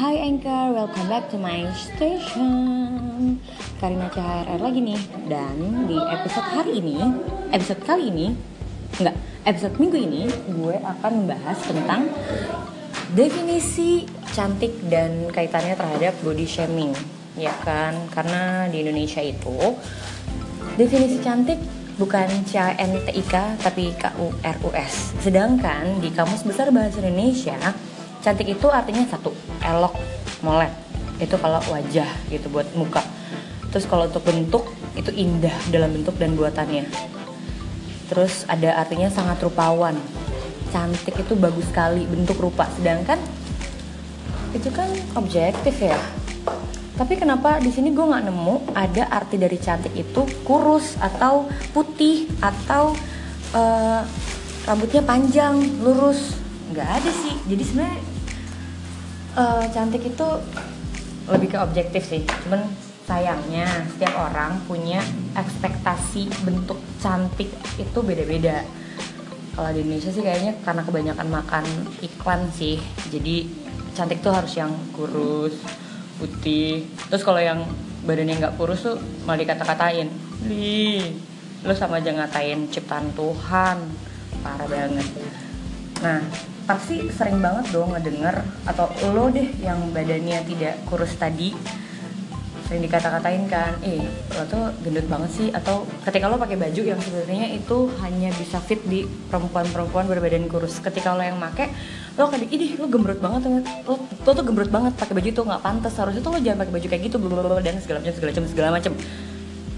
Hi Anchor, welcome back to my station. Karina CHRR lagi nih. Dan di episode minggu ini gue akan membahas tentang definisi cantik dan kaitannya terhadap body shaming. Ya kan, karena di Indonesia itu definisi cantik bukan CANTIK tapi KURUS. Sedangkan di Kamus Besar Bahasa Indonesia, cantik itu artinya satu, elok, molek. Itu kalau wajah gitu buat muka. Terus kalau untuk bentuk itu indah dalam bentuk dan buatannya. Terus ada artinya sangat rupawan. Cantik itu bagus sekali bentuk rupa. Sedangkan itu kan objektif ya. Tapi kenapa di sini gue nggak nemu ada arti dari cantik itu kurus atau putih atau rambutnya panjang lurus, nggak ada sih. Jadi sebenarnya cantik itu lebih ke objektif sih. Cuman sayangnya setiap orang punya ekspektasi bentuk cantik itu beda-beda. Kalau di Indonesia sih kayaknya karena kebanyakan makan iklan sih. Jadi cantik tuh harus yang kurus, putih. Terus kalau yang badannya nggak kurus tuh malah dikata-katain, lu sama aja ngatain ciptaan Tuhan, parah banget. Nah pasti sering banget dong ngedenger, atau lo deh yang badannya tidak kurus tadi sering dikata-katain kan, lo tuh gendut banget sih, atau ketika lo pakai baju yang sebenarnya itu hanya bisa fit di perempuan-perempuan berbadan kurus, ketika lo yang make lo kayak, idih lo gembrot banget, lo tuh gembrot banget pakai baju itu nggak pantas, harusnya tuh lo jangan pakai baju kayak gitu, blablabla dan segala macam.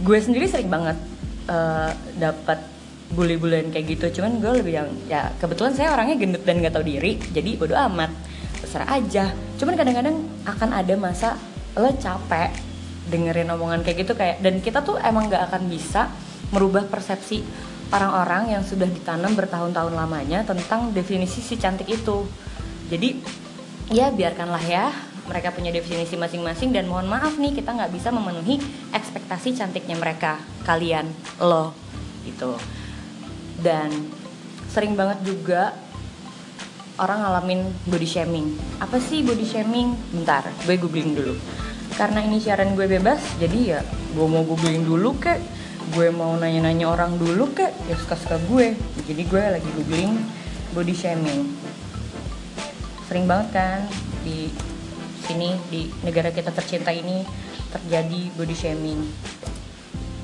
Gue sendiri sering banget dapat bully-bullyan kayak gitu, cuman gue lebih yang ya kebetulan saya orangnya gendut dan nggak tahu diri, jadi bodo amat, terserah aja. Cuman kadang-kadang akan ada masa lo capek dengerin omongan kayak gitu kayak, dan kita tuh emang gak akan bisa merubah persepsi orang-orang yang sudah ditanam bertahun-tahun lamanya tentang definisi si cantik itu. Jadi ya biarkanlah ya, mereka punya definisi masing-masing, dan mohon maaf nih kita gak bisa memenuhi ekspektasi cantiknya mereka, kalian, lo gitu. Dan sering banget juga orang ngalamin body shaming. Apa sih body shaming? Bentar, gue googling dulu. Karena ini siaran gue bebas, jadi ya gue mau googling dulu kek, gue mau nanya-nanya orang dulu kek, ya suka-suka gue. Jadi gue lagi googling body shaming. Sering banget kan di sini, di negara kita tercinta ini terjadi body shaming.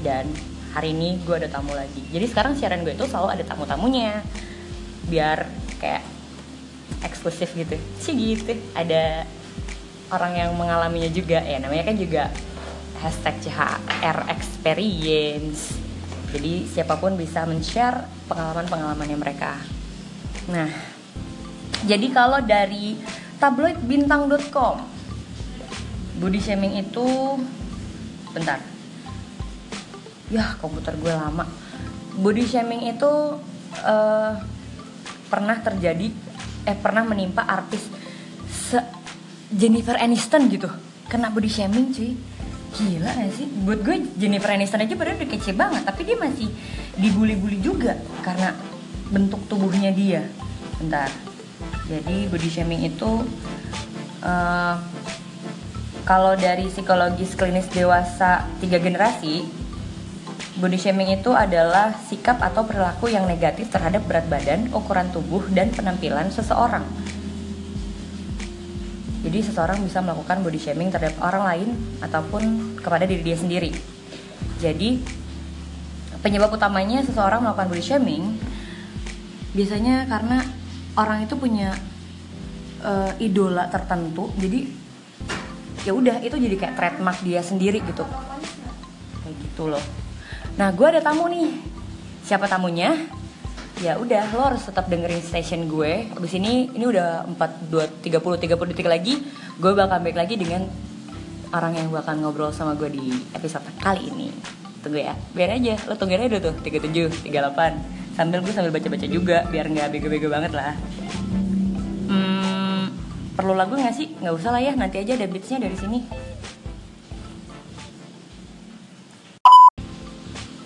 Dan hari ini gue ada tamu lagi. Jadi sekarang siaran gue itu selalu ada tamu-tamunya, biar kayak eksklusif gitu sih gitu. Ada orang yang mengalaminya juga, ya namanya kan juga #CHR experience. Jadi siapapun bisa men-share pengalaman-pengalamannya mereka. Nah, jadi kalau dari tabloidbintang.com, body shaming itu, bentar, yah komputer gue lama. Body shaming itu pernah menimpa artis Jennifer Aniston gitu, kena body shaming cuy. Gila gak sih? Buat gue Jennifer Aniston aja padahal udah kece banget, tapi dia masih dibully-bully juga karena bentuk tubuhnya dia. Bentar. Jadi body shaming itu kalau dari psikologis klinis dewasa 3 generasi, body shaming itu adalah sikap atau perilaku yang negatif terhadap berat badan, ukuran tubuh, dan penampilan seseorang. Jadi seseorang bisa melakukan body shaming terhadap orang lain ataupun kepada diri dia sendiri. Jadi penyebab utamanya seseorang melakukan body shaming biasanya karena orang itu punya idola tertentu. Jadi ya udah itu jadi kayak trademark dia sendiri gitu. Kayak gitu loh. Nah, gue ada tamu nih. Siapa tamunya? Ya udah, lo harus tetap dengerin station gue. Abis ini udah 30 detik lagi. Gue bakal balik lagi dengan orang yang bakal ngobrol sama gue di episode kali ini. Tunggu ya, biar aja, lo tungguin aja tuh 37, 38. Sambil baca-baca juga, biar gak bego-bego banget lah. Perlu lagu gak sih? Gak usah lah ya, nanti aja ada beatsnya dari sini.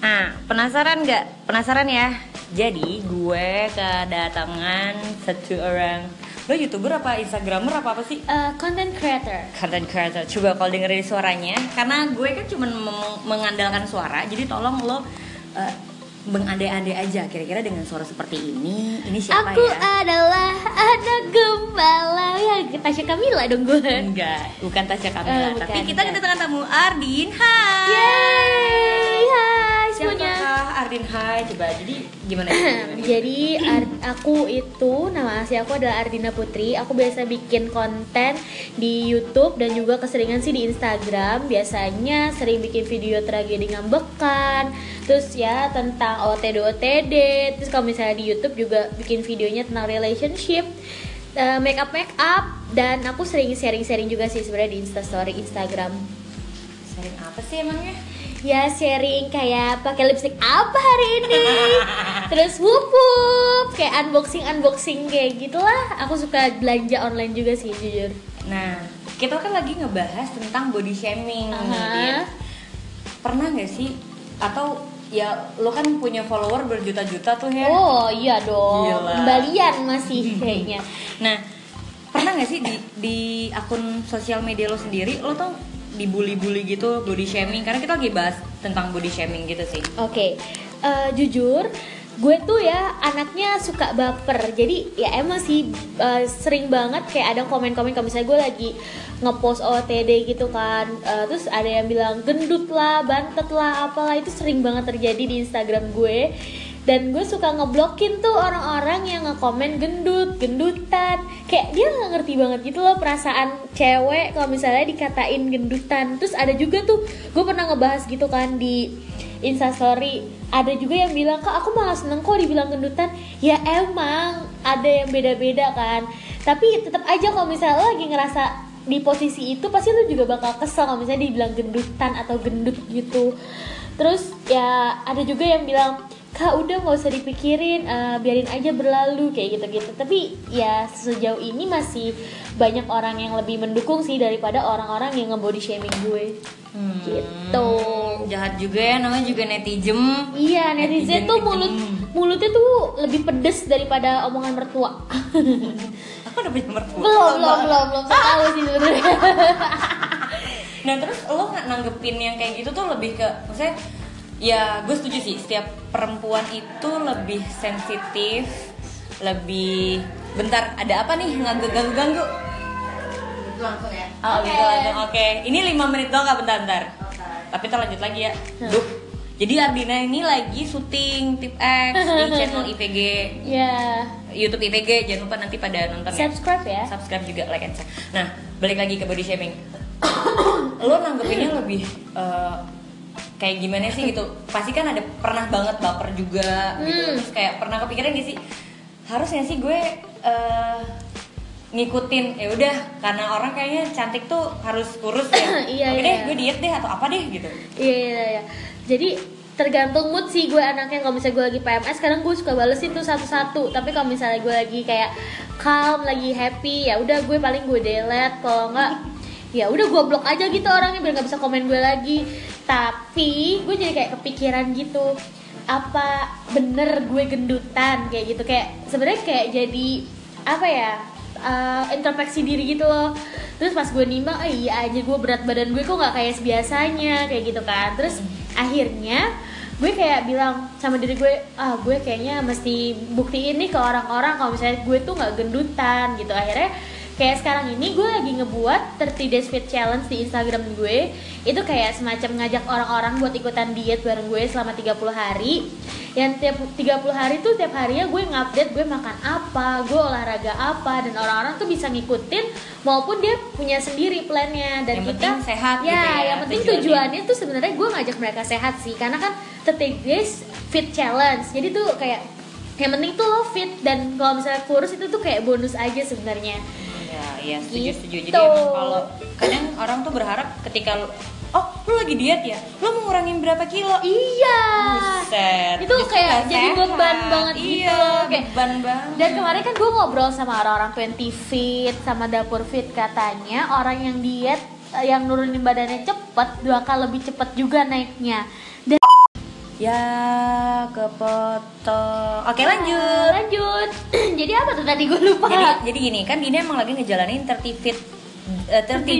Nah, penasaran gak? Penasaran ya? Jadi gue kedatangan satu orang Lo YouTuber apa Instagramer apa sih? Content creator. Content creator. Coba kalau dengerin suaranya, karena gue kan cuma mengandalkan suara. Jadi tolong lo mengandai-andai aja kira-kira dengan suara seperti ini. Ini siapa aku ya? Aku adalah anak gembala. Ya, Tasya Kamila dong gue. Enggak, bukan Tasya Kamila. Bukan, tapi kita kedatangan tamu Ardin. Hai. Yeay, hai semuanya. Siapakah Ardin? Hai, coba. Jadi gimana ini? Jadi aku itu nama asli aku adalah Ardina Putri. Aku biasa bikin konten di YouTube dan juga keseringan sih di Instagram. Biasanya sering bikin video tragedi ngambekan. Terus ya tentang OTD. Terus kalau misalnya di YouTube juga bikin videonya tentang relationship, make up. Dan aku sering sharing juga sih sebenarnya di Instastory Instagram. Sharing apa sih emangnya? Ya sharing kayak pakai lipstick apa hari ini. Terus wup kayak unboxing kayak gitulah. Aku suka belanja online juga sih jujur. Nah, kita kan lagi ngebahas tentang body shaming. Uh-huh. Pernah nggak sih? Atau ya lo kan punya follower berjuta-juta tuh ya. Oh iya dong. Gila. Kembalian masih kayaknya. Nah, pernah gak sih di akun sosial media lo sendiri lo tuh dibully-bully gitu, body shaming? Karena kita lagi bahas tentang body shaming gitu sih. Oke. Jujur gue tuh ya anaknya suka baper. Jadi ya emang sih sering banget kayak ada komen-komen kalau misalnya gue lagi ngepost OTD gitu kan, terus ada yang bilang gendut lah, bantet lah, apalah. Itu sering banget terjadi di Instagram gue. Dan gue suka ngeblokin tuh orang-orang yang ngekomen gendut, gendutan. Kayak dia gak ngerti banget gitu loh perasaan cewek kalau misalnya dikatain gendutan. Terus ada juga tuh gue pernah ngebahas gitu kan di Instastory, ada juga yang bilang, "Kak, aku malah seneng kok dibilang gendutan." Ya emang ada yang beda-beda kan. Tapi tetap aja kalau misalnya lo lagi ngerasa di posisi itu, pasti lo juga bakal kesel kalau misalnya dibilang gendutan atau gendut gitu. Terus ya ada juga yang bilang, "Kak, udah gak usah dipikirin, biarin aja berlalu," kayak gitu-gitu. Tapi ya sejauh ini masih banyak orang yang lebih mendukung sih daripada orang-orang yang nge-body shaming gue. Gitu. Jahat juga ya, namanya juga netizen. Iya, netizen tuh mulutnya tuh lebih pedes daripada omongan mertua. Aku udah punya mertua. Belum tahu sih sebenarnya. Nah, terus lo nanggepin yang kayak gitu tuh lebih ke, maksudnya ya gue setuju sih, setiap perempuan itu lebih sensitif, lebih bentar, ada apa nih ganggu-ganggu? Itu langsung ya? Oh, okay. Itu langsung, oke. Ini 5 menit doang, gak bentar-bentar? Okay. Tapi kita lanjut lagi ya. Duh, jadi Ardina ini lagi syuting Tip X di channel IPG. Yeah. YouTube IPG, jangan lupa nanti pada nonton. Subscribe ya. Subscribe juga, like and share. Nah, balik lagi ke body shaming. Lo nanggepinnya lebih kayak gimana sih gitu? Pasti kan ada pernah banget baper juga gitu. Terus kayak pernah kepikiran gak sih, harusnya sih gue ngikutin, ya udah karena orang kayaknya cantik tuh harus kurus ya. Iya. Gue diet deh atau apa deh gitu. Iya. Jadi tergantung mood sih gue anaknya. Kalau misalnya gue lagi PMS, kadang gue suka balesin tuh satu-satu. Tapi kalau misalnya gue lagi kayak calm, lagi happy, ya udah gue paling gue delete. Kalau enggak ya udah gue blok aja gitu orangnya biar nggak bisa komen gue lagi. Tapi gue jadi kayak kepikiran gitu, apa bener gue gendutan kayak gitu. Kayak sebenarnya kayak jadi apa ya, introspeksi diri gitu loh. Terus pas gue nimbang, iya aja gue berat badan gue kok nggak kayak biasanya kayak gitu kan. Terus akhirnya gue kayak bilang sama diri gue, gue kayaknya mesti buktiin nih ke orang-orang kalau misalnya gue tuh nggak gendutan gitu. Akhirnya kayak sekarang ini gue lagi ngebuat 30 Days Fit Challenge di Instagram gue. Itu kayak semacam ngajak orang-orang buat ikutan diet bareng gue selama 30 hari. Yang tiap 30 hari tuh tiap harinya gue nge-update gue makan apa, gue olahraga apa. Dan orang-orang tuh bisa ngikutin maupun dia punya sendiri plannya. Dan yang kita sehat ya, gitu ya. Yang penting tujuannya tuh sebenarnya gue ngajak mereka sehat sih. Karena kan 30 Days Fit Challenge, jadi tuh kayak yang penting tuh lo fit. Dan kalau misalnya kurus itu tuh kayak bonus aja sebenarnya. Ya setuju. Jadi emang kalau kadang orang tuh berharap ketika lu lagi diet ya, lu mau ngurangin berapa kilo? Iya. Buset. Itu kayak jadi beban banget gitu. Kayak beban banget. Dan kemarin kan gue ngobrol sama orang-orang 20 Fit sama Dapur Fit, katanya orang yang diet yang nurunin badannya cepet 2 kali lebih cepet juga naiknya. Dan Ya, kepotong. Oke, lanjut. Jadi apa tuh tadi gue lupa. Jadi gini, kan Dina emang lagi ngejalanin 30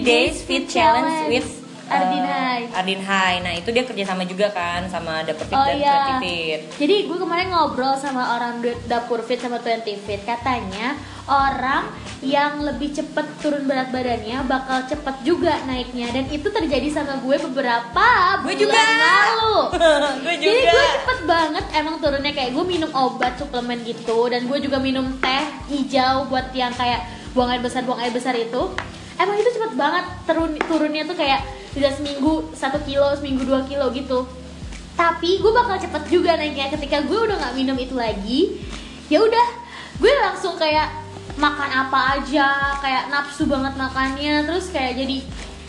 days fit challenge with Ardina Hai. Nah, itu dia kerja sama juga kan sama Dapur Fit dan Twenty Fit. Jadi gue kemarin ngobrol sama orang Dapur Fit sama Twenty Fit, katanya orang yang lebih cepet turun berat badannya bakal cepet juga naiknya, dan itu terjadi sama gue beberapa bulan lalu. Jadi gue cepet banget emang turunnya, kayak gue minum obat suplemen gitu, dan gue juga minum teh hijau buat yang kayak buang air besar itu. Emang itu cepet banget turunnya tuh, kayak tidak seminggu 1 kilo, seminggu 2 kilo gitu. Tapi gue bakal cepet juga naiknya ketika gue udah nggak minum itu lagi. Ya udah, gue langsung kayak makan apa aja, kayak nafsu banget makannya, terus kayak jadi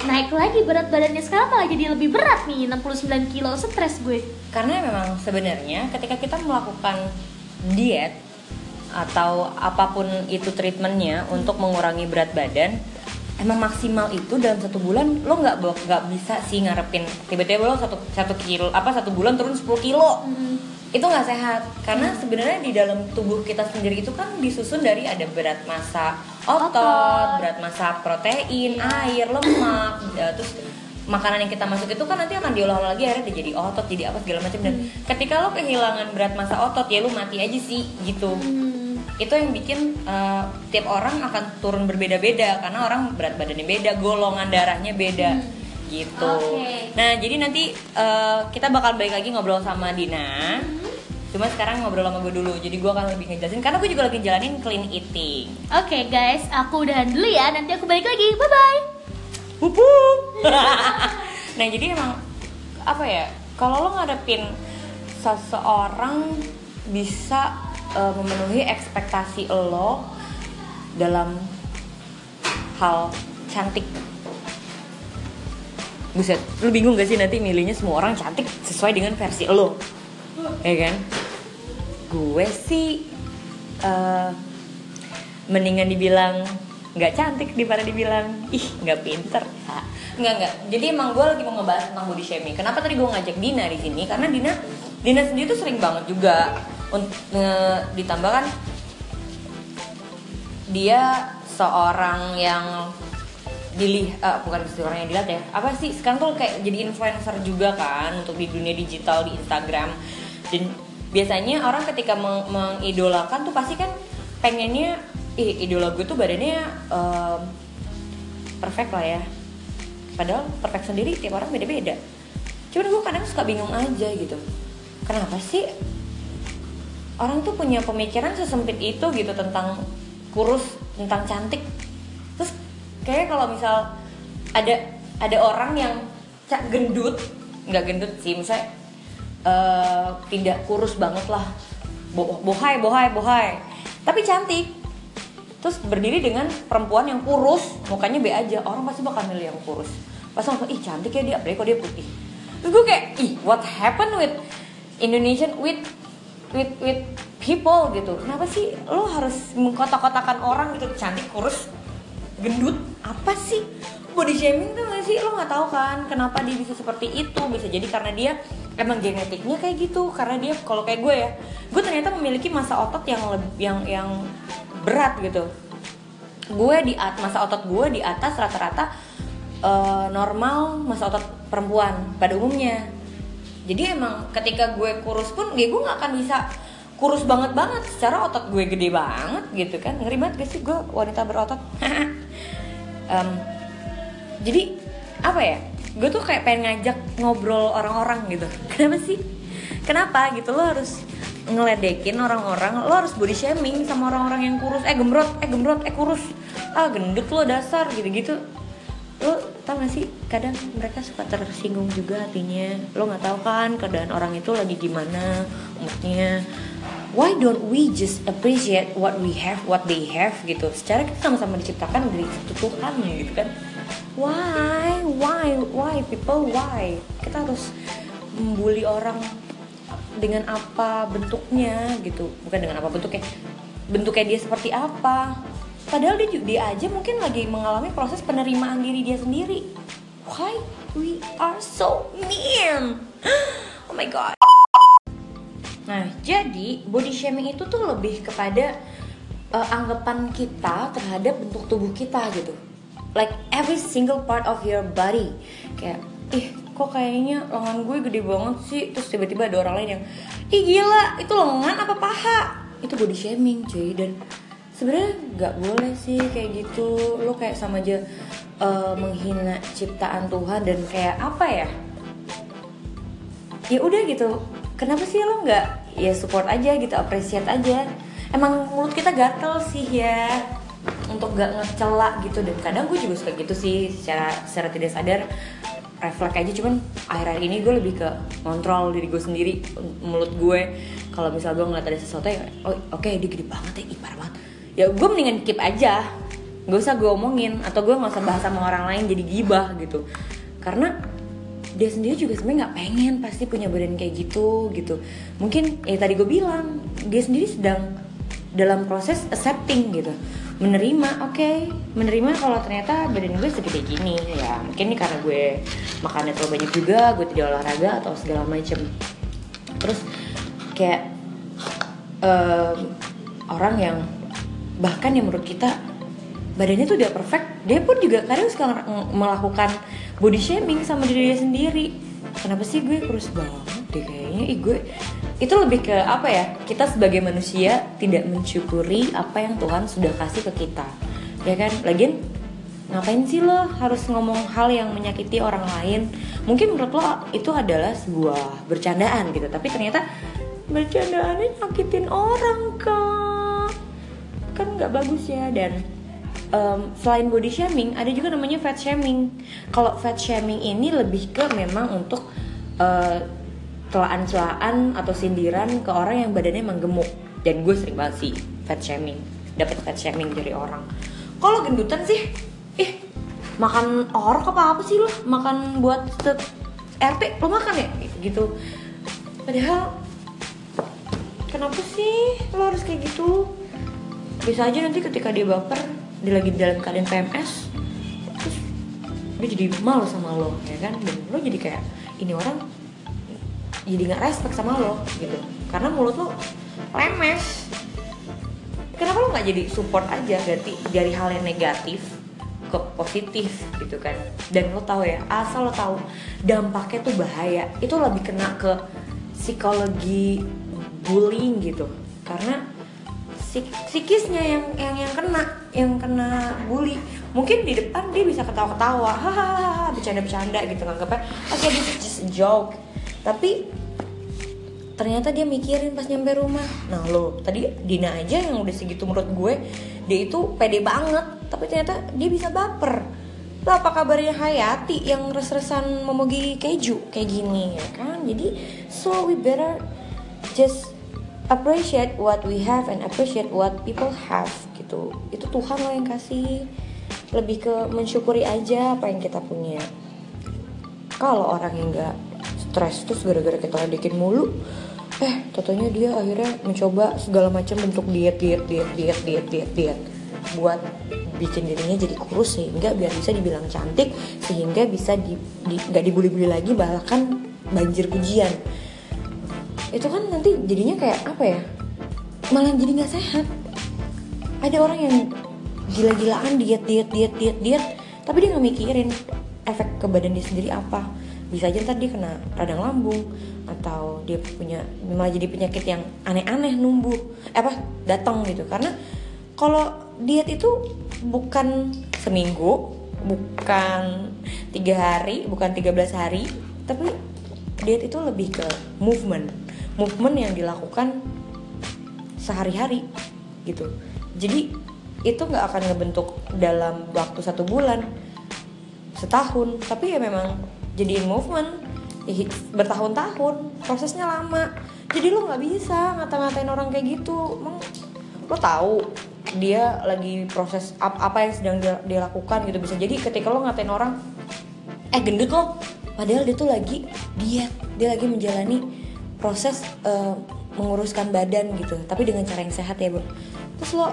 naik lagi berat badannya. Sekarang malah jadi lebih berat nih, 69 kilo, stres gue. Karena memang sebenarnya ketika kita melakukan diet atau apapun itu treatmentnya untuk mengurangi berat badan, emang maksimal itu dalam 1 bulan lo nggak bisa sih ngarepin tiba-tiba lo satu bulan turun 10 kilo. Itu nggak sehat, karena sebenarnya di dalam tubuh kita sendiri itu kan disusun dari ada berat massa otot, berat massa protein, air, lemak, terus makanan yang kita masuk itu kan nanti akan diolah lagi, akhirnya jadi otot, jadi apa segala macam. Dan ketika lo kehilangan berat massa otot, ya lo mati aja sih gitu. Itu yang bikin tiap orang akan turun berbeda-beda, karena orang berat badannya beda, golongan darahnya beda. Gitu. Okay. Nah, jadi nanti kita bakal balik lagi ngobrol sama Dina. Cuma sekarang ngobrol sama gue dulu. Jadi gue akan lebih ngejelasin, karena gue juga lagi jalanin clean eating. Oke, guys, aku udahan dulu ya. Nanti aku balik lagi. Bye-bye. Hup. Nah, jadi emang apa ya? Kalau lo ngadepin seseorang bisa memenuhi ekspektasi lo dalam hal cantik. Buset, lu bingung gak sih nanti milihnya semua orang cantik sesuai dengan versi lo? Ya kan? Gue sih mendingan dibilang gak cantik daripada dibilang ih gak pinter. Enggak. Jadi emang gue lagi mau ngebahas tentang body shaming. Kenapa tadi gue ngajak Dina di sini? Karena Dina sendiri tuh sering banget juga. Ditambah kan dia seorang yang sekarang tuh kayak jadi influencer juga kan untuk di dunia digital, di Instagram. Dan biasanya orang ketika mengidolakan tuh pasti kan pengennya idola gue tuh badannya perfect lah ya, padahal perfect sendiri tiap orang beda-beda. Cuman gue kadang suka bingung aja gitu, kenapa sih orang tuh punya pemikiran sesempit itu gitu tentang kurus, tentang cantik. Terus kayaknya kalau misal ada orang yang nggak gendut sih, misalnya tidak kurus banget lah, bohai, tapi cantik, terus berdiri dengan perempuan yang kurus, mukanya B aja, orang pasti bakal milih yang kurus, pasti langsung ih cantik ya dia, apalagi kalau dia putih. Terus gue kayak what happened with Indonesian with people gitu? Kenapa sih lo harus mengkotak-kotakan orang gitu, cantik, kurus, gendut? Apa sih body shaming tuh? Nggak sih, lo nggak tahu kan kenapa dia bisa seperti itu? Bisa jadi karena dia emang genetiknya kayak gitu, karena dia kalau kayak gue ya, gue ternyata memiliki massa otot yang berat gitu. Massa otot gue di atas rata-rata normal massa otot perempuan pada umumnya. Jadi emang ketika gue kurus pun, gue nggak akan bisa kurus banget secara otot gue gede banget gitu kan. Ngeri banget gak sih gue wanita berotot? Jadi apa ya, gue tuh kayak pengen ngajak ngobrol orang-orang gitu, kenapa gitu lo harus ngeledekin orang-orang, lo harus body shaming sama orang-orang yang kurus, gembrot, kurus, gendut lo dasar gitu-gitu. Lo tau gak sih kadang mereka suka tersinggung juga hatinya, lo gak tahu kan keadaan orang itu lagi gimana moodnya. Why don't we just appreciate what we have, what they have gitu? Secara kita sama-sama diciptakan dari satu Tuhan gitu kan. Why people, why? Kita harus membuli orang dengan apa bentuknya gitu. Bukan dengan apa bentuknya. Bentuknya dia seperti apa? Padahal dia aja mungkin lagi mengalami proses penerimaan diri dia sendiri. Why we are so mean? Oh my god. Nah, jadi body shaming itu tuh lebih kepada anggapan kita terhadap bentuk tubuh kita gitu. Like every single part of your body. Kayak, ih kok kayaknya lengan gue gede banget sih. Terus tiba-tiba ada orang lain yang, ih gila itu lengan apa paha? Itu body shaming cuy. Dan sebenarnya nggak boleh sih kayak gitu. Lo kayak sama aja menghina ciptaan Tuhan. Dan kayak apa ya, ya udah gitu, kenapa sih lo nggak ya support aja gitu, appreciate aja. Emang mulut kita gatel sih ya untuk nggak ngecela gitu. Dan kadang gue juga suka gitu sih, secara tidak sadar refleks aja. Cuman akhir-akhir ini gue lebih ke kontrol diri gue sendiri, mulut gue. Kalau misal gue ngeliat ada sesuatu yang oke, dia gede banget ya, ih parah banget, ya gue mendingan keep aja, gak usah gue omongin atau gue gak usah bahas sama orang lain jadi gibah gitu. Karena dia sendiri juga sebenarnya gak pengen pasti punya badan kayak gitu. Mungkin ya tadi gue bilang, dia sendiri sedang dalam proses accepting gitu, menerima, oke. Menerima kalau ternyata badan gue segede gini, ya mungkin ini karena gue makannya terlalu banyak juga, gue tidak olahraga atau segala macem. Terus kayak orang yang bahkan yang menurut kita badannya tuh udah perfect, dia pun juga kadang suka melakukan body shaming sama dirinya sendiri. Kenapa sih gue kurus banget deh kayaknya, gue itu lebih ke apa ya, kita sebagai manusia tidak mensyukuri apa yang Tuhan sudah kasih ke kita, ya kan? Lagian ngapain sih lo harus ngomong hal yang menyakiti orang lain? Mungkin menurut lo itu adalah sebuah bercandaan gitu, tapi ternyata bercandaannya nyakitin orang kan nggak bagus ya. Dan selain body shaming ada juga namanya fat shaming. Kalau fat shaming ini lebih ke memang untuk celaan atau sindiran ke orang yang badannya emang gemuk. Dan gue sering banget sih fat shaming, dapat fat shaming dari orang. Kalau gendutan sih, ih makan orok apa sih lo, makan buat RT lo makan ya gitu. Padahal kenapa sih lo harus kayak gitu? Bisa aja nanti ketika dia baper, dia lagi dalam keadaan PMS, terus dia jadi malu sama lo, ya kan? Dan lo jadi kayak, ini orang jadi gak respect sama lo, gitu. Karena mulut lo lemes. Kenapa lo gak jadi support aja, ganti dari hal yang negatif ke positif, gitu kan? Dan lo tahu ya, asal lo tahu dampaknya tuh bahaya. Itu lebih kena ke psikologi bullying, gitu. Karena psikisnya yang kena bully. Mungkin di depan dia bisa ketawa-ketawa, hahaha, bercanda-bercanda gitu, nganggapnya oke, this is just a joke. Tapi ternyata dia mikirin pas nyampe rumah. Nah lo, tadi Dina aja yang udah segitu menurut gue, dia itu pede banget, tapi ternyata dia bisa baper. Lo apa kabarnya Hayati yang res-resan memogi keju kayak gini, ya kan? Jadi so we better just appreciate what we have and appreciate what people have gitu. Itu Tuhan lo yang kasih. Lebih ke mensyukuri aja apa yang kita punya. Kalau orang yang gak stres terus gara-gara kita ledekin mulu, totonya dia akhirnya mencoba segala macam bentuk diet buat bikin dirinya jadi kurus sehingga biar bisa dibilang cantik, sehingga bisa gak dibully-bully lagi, bahkan banjir pujian. Itu kan nanti jadinya kayak apa ya, malah jadi gak sehat. Ada orang yang gila-gilaan diet, tapi dia gak mikirin efek ke badan dia sendiri apa. Bisa aja ntar dia kena radang lambung, atau dia punya malah jadi penyakit yang aneh-aneh datang gitu. Karena kalau diet itu bukan seminggu, bukan 3 hari, bukan 13 hari, tapi diet itu lebih ke movement yang dilakukan sehari-hari gitu. Jadi itu gak akan ngebentuk dalam waktu 1 bulan, setahun, tapi ya memang jadiin movement ya, bertahun-tahun, prosesnya lama. Jadi lo gak bisa ngata-ngatain orang kayak gitu. Emang lo tahu dia lagi proses apa yang sedang dia lakukan gitu. Bisa jadi ketika lo ngatain orang, gendut lo, padahal dia tuh lagi diet, dia lagi menjalani proses menguruskan badan gitu, tapi dengan cara yang sehat ya bu. Terus lo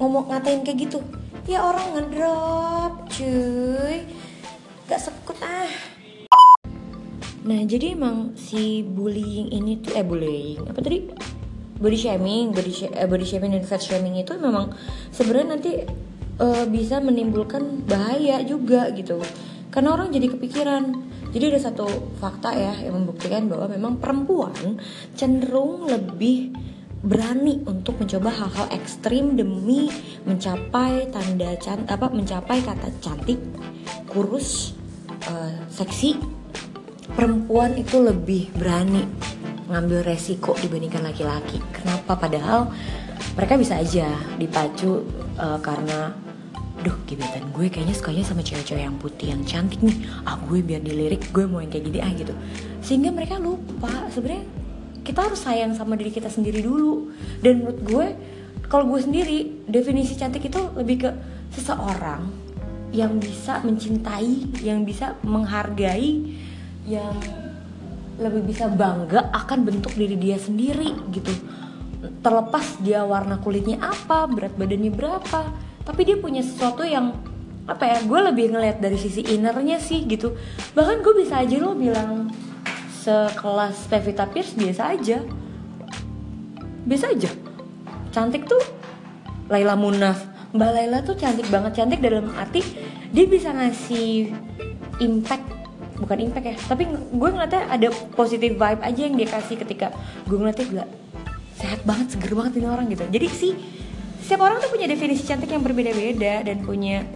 ngomong ngatain kayak gitu, ya orang ngedrop cuy, gak sekut ah. Nah, jadi emang si bullying ini tuh body shaming dan fat shaming itu memang sebenarnya nanti bisa menimbulkan bahaya juga gitu. Karena orang jadi kepikiran. Jadi ada satu fakta ya yang membuktikan bahwa memang perempuan cenderung lebih berani untuk mencoba hal-hal ekstrim demi mencapai mencapai kata cantik, kurus, seksi. Perempuan itu lebih berani ngambil resiko dibandingkan laki-laki. Kenapa? Padahal mereka bisa aja dipacu karena, duh, gebetan gue kayaknya sukanya sama cewek-cewek yang putih, yang cantik nih. Ah, gue biar dilirik, gue mau yang kayak gini ah gitu. Sehingga mereka lupa sebenarnya kita harus sayang sama diri kita sendiri dulu. Dan menurut gue, kalau gue sendiri, definisi cantik itu lebih ke seseorang yang bisa mencintai, yang bisa menghargai, yang lebih bisa bangga akan bentuk diri dia sendiri gitu. Terlepas dia warna kulitnya apa, berat badannya berapa, tapi dia punya sesuatu yang gue lebih ngelihat dari sisi innernya sih gitu. Bahkan gue bisa aja lo bilang sekelas Pevita Pierce biasa aja cantik tuh Laila Munaf. Mbak Laila tuh cantik dalam arti dia bisa ngasih tapi gue ngeliatnya ada positive vibe aja yang dia kasih. Ketika gue ngeliatnya gila, sehat banget, seger banget ini orang gitu. Jadi sih setiap orang tuh punya definisi cantik yang berbeda-beda dan punya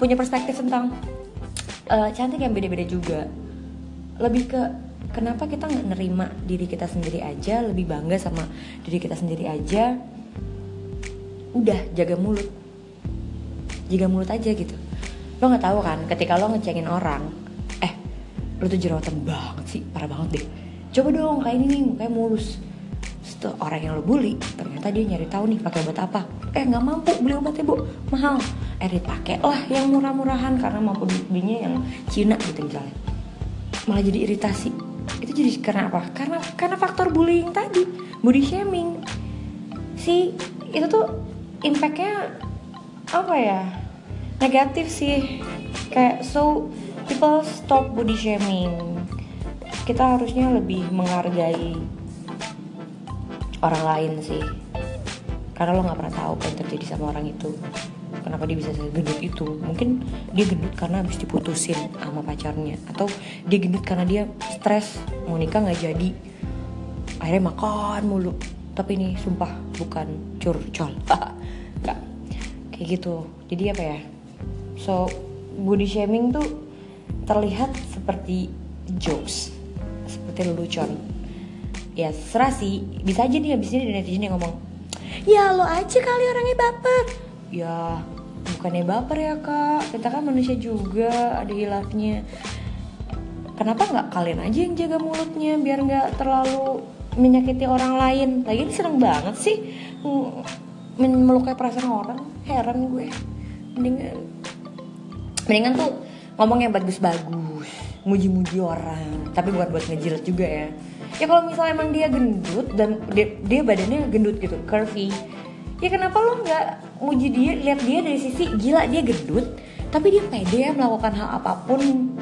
punya perspektif tentang cantik yang beda-beda juga. Lebih ke kenapa kita gak nerima diri kita sendiri aja, lebih bangga sama diri kita sendiri aja. Udah, jaga mulut aja gitu. Lo gak tahu kan ketika lo ngecengin orang, lo tuh jerawatan banget sih, parah banget deh, coba dong kayak ini nih, mukanya mulus. Terus orang yang lo bully, ternyata dia nyari tahu nih pakai obat apa. Nggak mampu beli obatnya bu, mahal. Dipakai lah yang murah-murahan karena mampu belinya yang Cina gitu misalnya. Malah jadi iritasi. Itu jadi karena apa? Karena faktor bullying tadi, body shaming. Itu tuh impactnya negatif sih. Kayak so people stop body shaming. Kita harusnya lebih menghargai orang lain sih, karena lo nggak pernah tahu apa yang terjadi sama orang itu. Kenapa dia bisa gendut itu? Mungkin dia gendut karena habis diputusin sama pacarnya, atau dia gendut karena dia stres mau nikah nggak jadi, akhirnya makan mulu. Tapi ini sumpah bukan curcol, nggak kayak gitu. Jadi so body shaming tuh terlihat seperti jokes, seperti lelucon. Ya serah sih, bisa aja nih habis ini ada netizen yang ngomong, ya lo aja kali orangnya baper. Ya bukannya baper ya kak, kita kan manusia juga, ada hilafnya. Kenapa gak kalian aja yang jaga mulutnya biar gak terlalu menyakiti orang lain. Lagian seneng banget sih melukai perasaan orang, heran gue. Mendingan tuh ngomong yang bagus-bagus, muji-muji orang, tapi bukan buat ngejilat juga ya. Ya kalau misalnya emang dia gendut dan dia badannya gendut gitu, curvy, ya kenapa lo nggak muji dia, lihat dia dari sisi gila dia gendut, tapi dia pede ya melakukan hal apapun.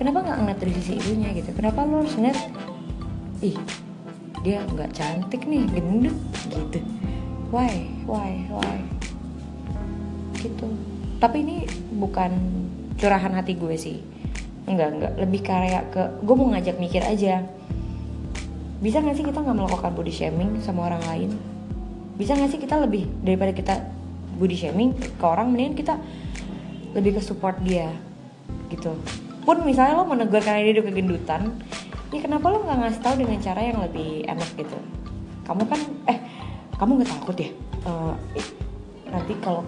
Kenapa nggak ngeliat dari sisi itunya gitu? Kenapa lo harus ngeliat, dia nggak cantik nih, gendut gitu? Why? Gitu. Tapi ini bukan curahan hati gue sih. Enggak, lebih kayak ke gue mau ngajak mikir aja. Bisa gak sih kita gak melakukan body shaming sama orang lain? Bisa gak sih kita lebih, daripada kita body shaming ke orang, mendingan kita lebih ke support dia gitu. Pun misalnya lo menegur karena dia udah kegendutan, ya kenapa lo gak ngasih tahu dengan cara yang lebih enak gitu? Kamu gak takut ya nanti kalau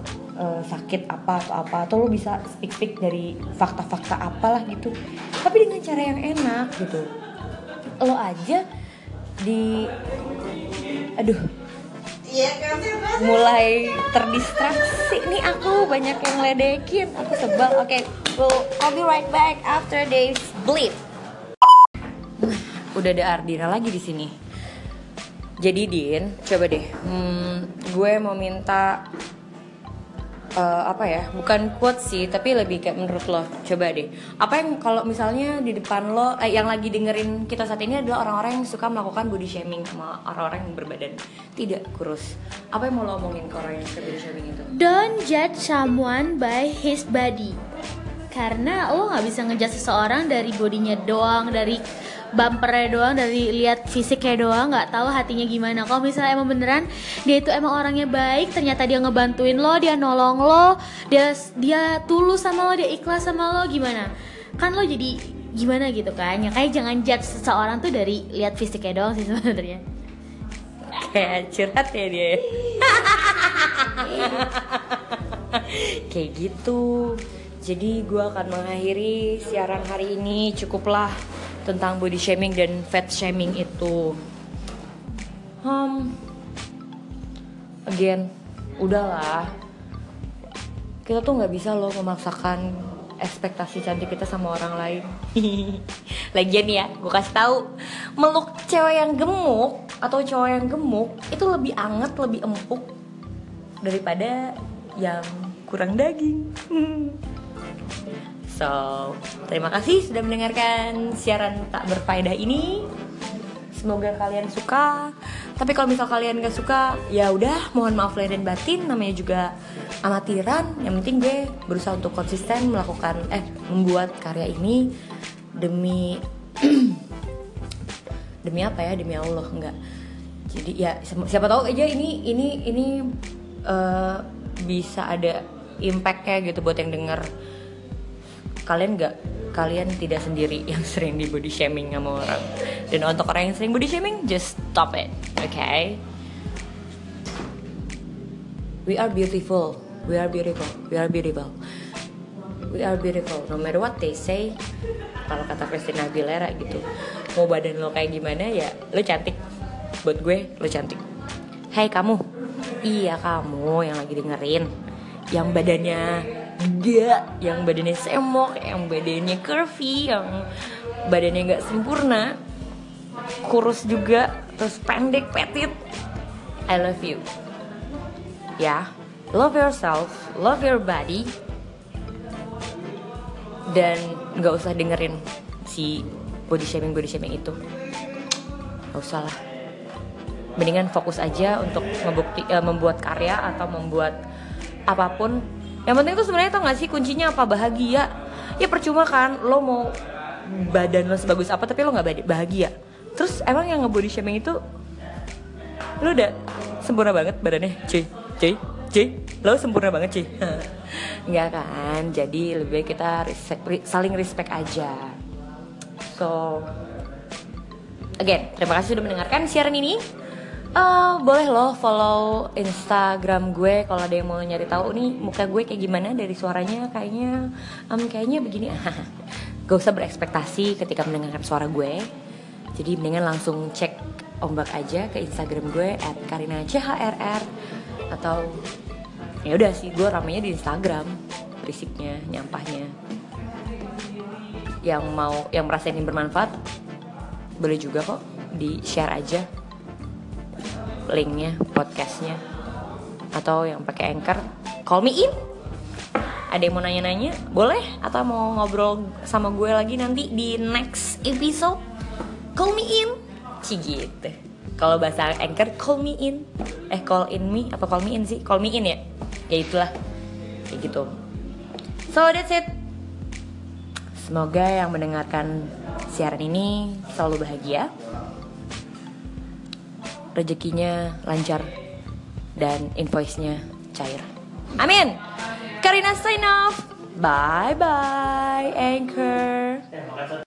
sakit apa atau lo bisa speak dari fakta-fakta apalah gitu, tapi dengan cara yang enak gitu. Lo aja mulai terdistraksi nih, aku banyak yang ledekin, aku sebel. Okay, well, I'll be right back after this blip. Udah ada Ardina lagi di sini. Jadi Din, coba deh, gue mau minta apa ya, bukan quote sih, tapi lebih kayak menurut lo, coba deh, apa yang kalau misalnya di depan lo, yang lagi dengerin kita saat ini adalah orang-orang yang suka melakukan body shaming sama orang-orang yang berbadan tidak kurus, apa yang mau lo omongin ke orang yang suka body shaming itu? Don't judge someone by his body, karena lo gak bisa ngejudge seseorang dari bodinya doang, dari bumpernya doang, dari lihat fisiknya doang, nggak tahu hatinya gimana. Kalau misalnya emang beneran dia itu emang orangnya baik, ternyata dia ngebantuin lo, dia nolong lo, dia tulus sama lo, dia ikhlas sama lo, gimana? Kan lo jadi gimana gitu kan? Ya kayak jangan judge seseorang tuh dari lihat fisiknya doang sih sebenarnya. Kayak curhat ya dia. Kayak gitu. Jadi gue akan mengakhiri siaran hari ini, cukuplah tentang body shaming dan fat shaming itu. Again, udahlah, kita tuh nggak bisa loh memaksakan ekspektasi cantik kita sama orang lain. Lagian ya, gue kasih tahu, meluk cewek yang gemuk atau cowok yang gemuk itu lebih anget, lebih empuk daripada yang kurang daging. So, terima kasih sudah mendengarkan siaran tak berfaedah ini. Semoga kalian suka. Tapi kalau misal kalian gak suka, ya udah, mohon maaf lahir dan batin. Namanya juga amatiran. Yang penting gue berusaha untuk konsisten melakukan membuat karya ini demi demi apa ya? Demi Allah, enggak. Jadi ya siapa tahu aja ini bisa ada impact-nya gitu buat yang denger. Kalian tidak sendiri yang sering di body shaming sama orang. Dan untuk orang yang sering body shaming, just stop it, okay? We are beautiful, we are beautiful, we are beautiful, we are beautiful. No matter what they say, kalau kata Christina Aguilera gitu, mau badan lo kayak gimana ya, lo cantik. Buat gue, lo cantik. Hai kamu, iya kamu yang lagi dengerin, yang badannya gede, yang badannya semok, yang badannya curvy, yang badannya gak sempurna, kurus juga, terus pendek, petit, I love you. Ya, love yourself, love your body. Dan gak usah dengerin si body shaming itu, gak usah lah. Mendingan fokus aja untuk membuat karya atau membuat apapun. Yang penting tuh sebenarnya tau gak sih kuncinya apa? Bahagia. Ya percuma kan lo mau badan lo sebagus apa tapi lo gak bahagia. Terus emang yang nge-body shaming itu lo udah sempurna banget badannya, cuy, lo sempurna banget cuy. Enggak kan? Jadi lebih baik kita saling respect aja. So again, terima kasih sudah mendengarkan siaran ini. Boleh loh follow Instagram gue kalau ada yang mau nyari tahu nih muka gue kayak gimana dari suaranya, kayaknya begini. Gak usah berekspektasi ketika mendengarkan suara gue. Jadi mendingan langsung cek ombak aja ke Instagram gue @karina_chrr atau ya udah sih, gue ramainya di Instagram, berisiknya, nyampahnya. Yang merasa ini bermanfaat boleh juga kok di-share aja linknya, podcastnya, atau yang pakai Anchor, call me in. Ada yang mau nanya-nanya, boleh, atau mau ngobrol sama gue lagi nanti di next episode, call me in, gitu. Kalau bahasa Anchor, call me in, call in me, apa call me in sih, call me in ya, itulah, kayak gitu. So that's it. Semoga yang mendengarkan siaran ini selalu bahagia, rezekinya lancar dan invoice-nya cair. Amin. Karina sign off. Bye bye Anchor.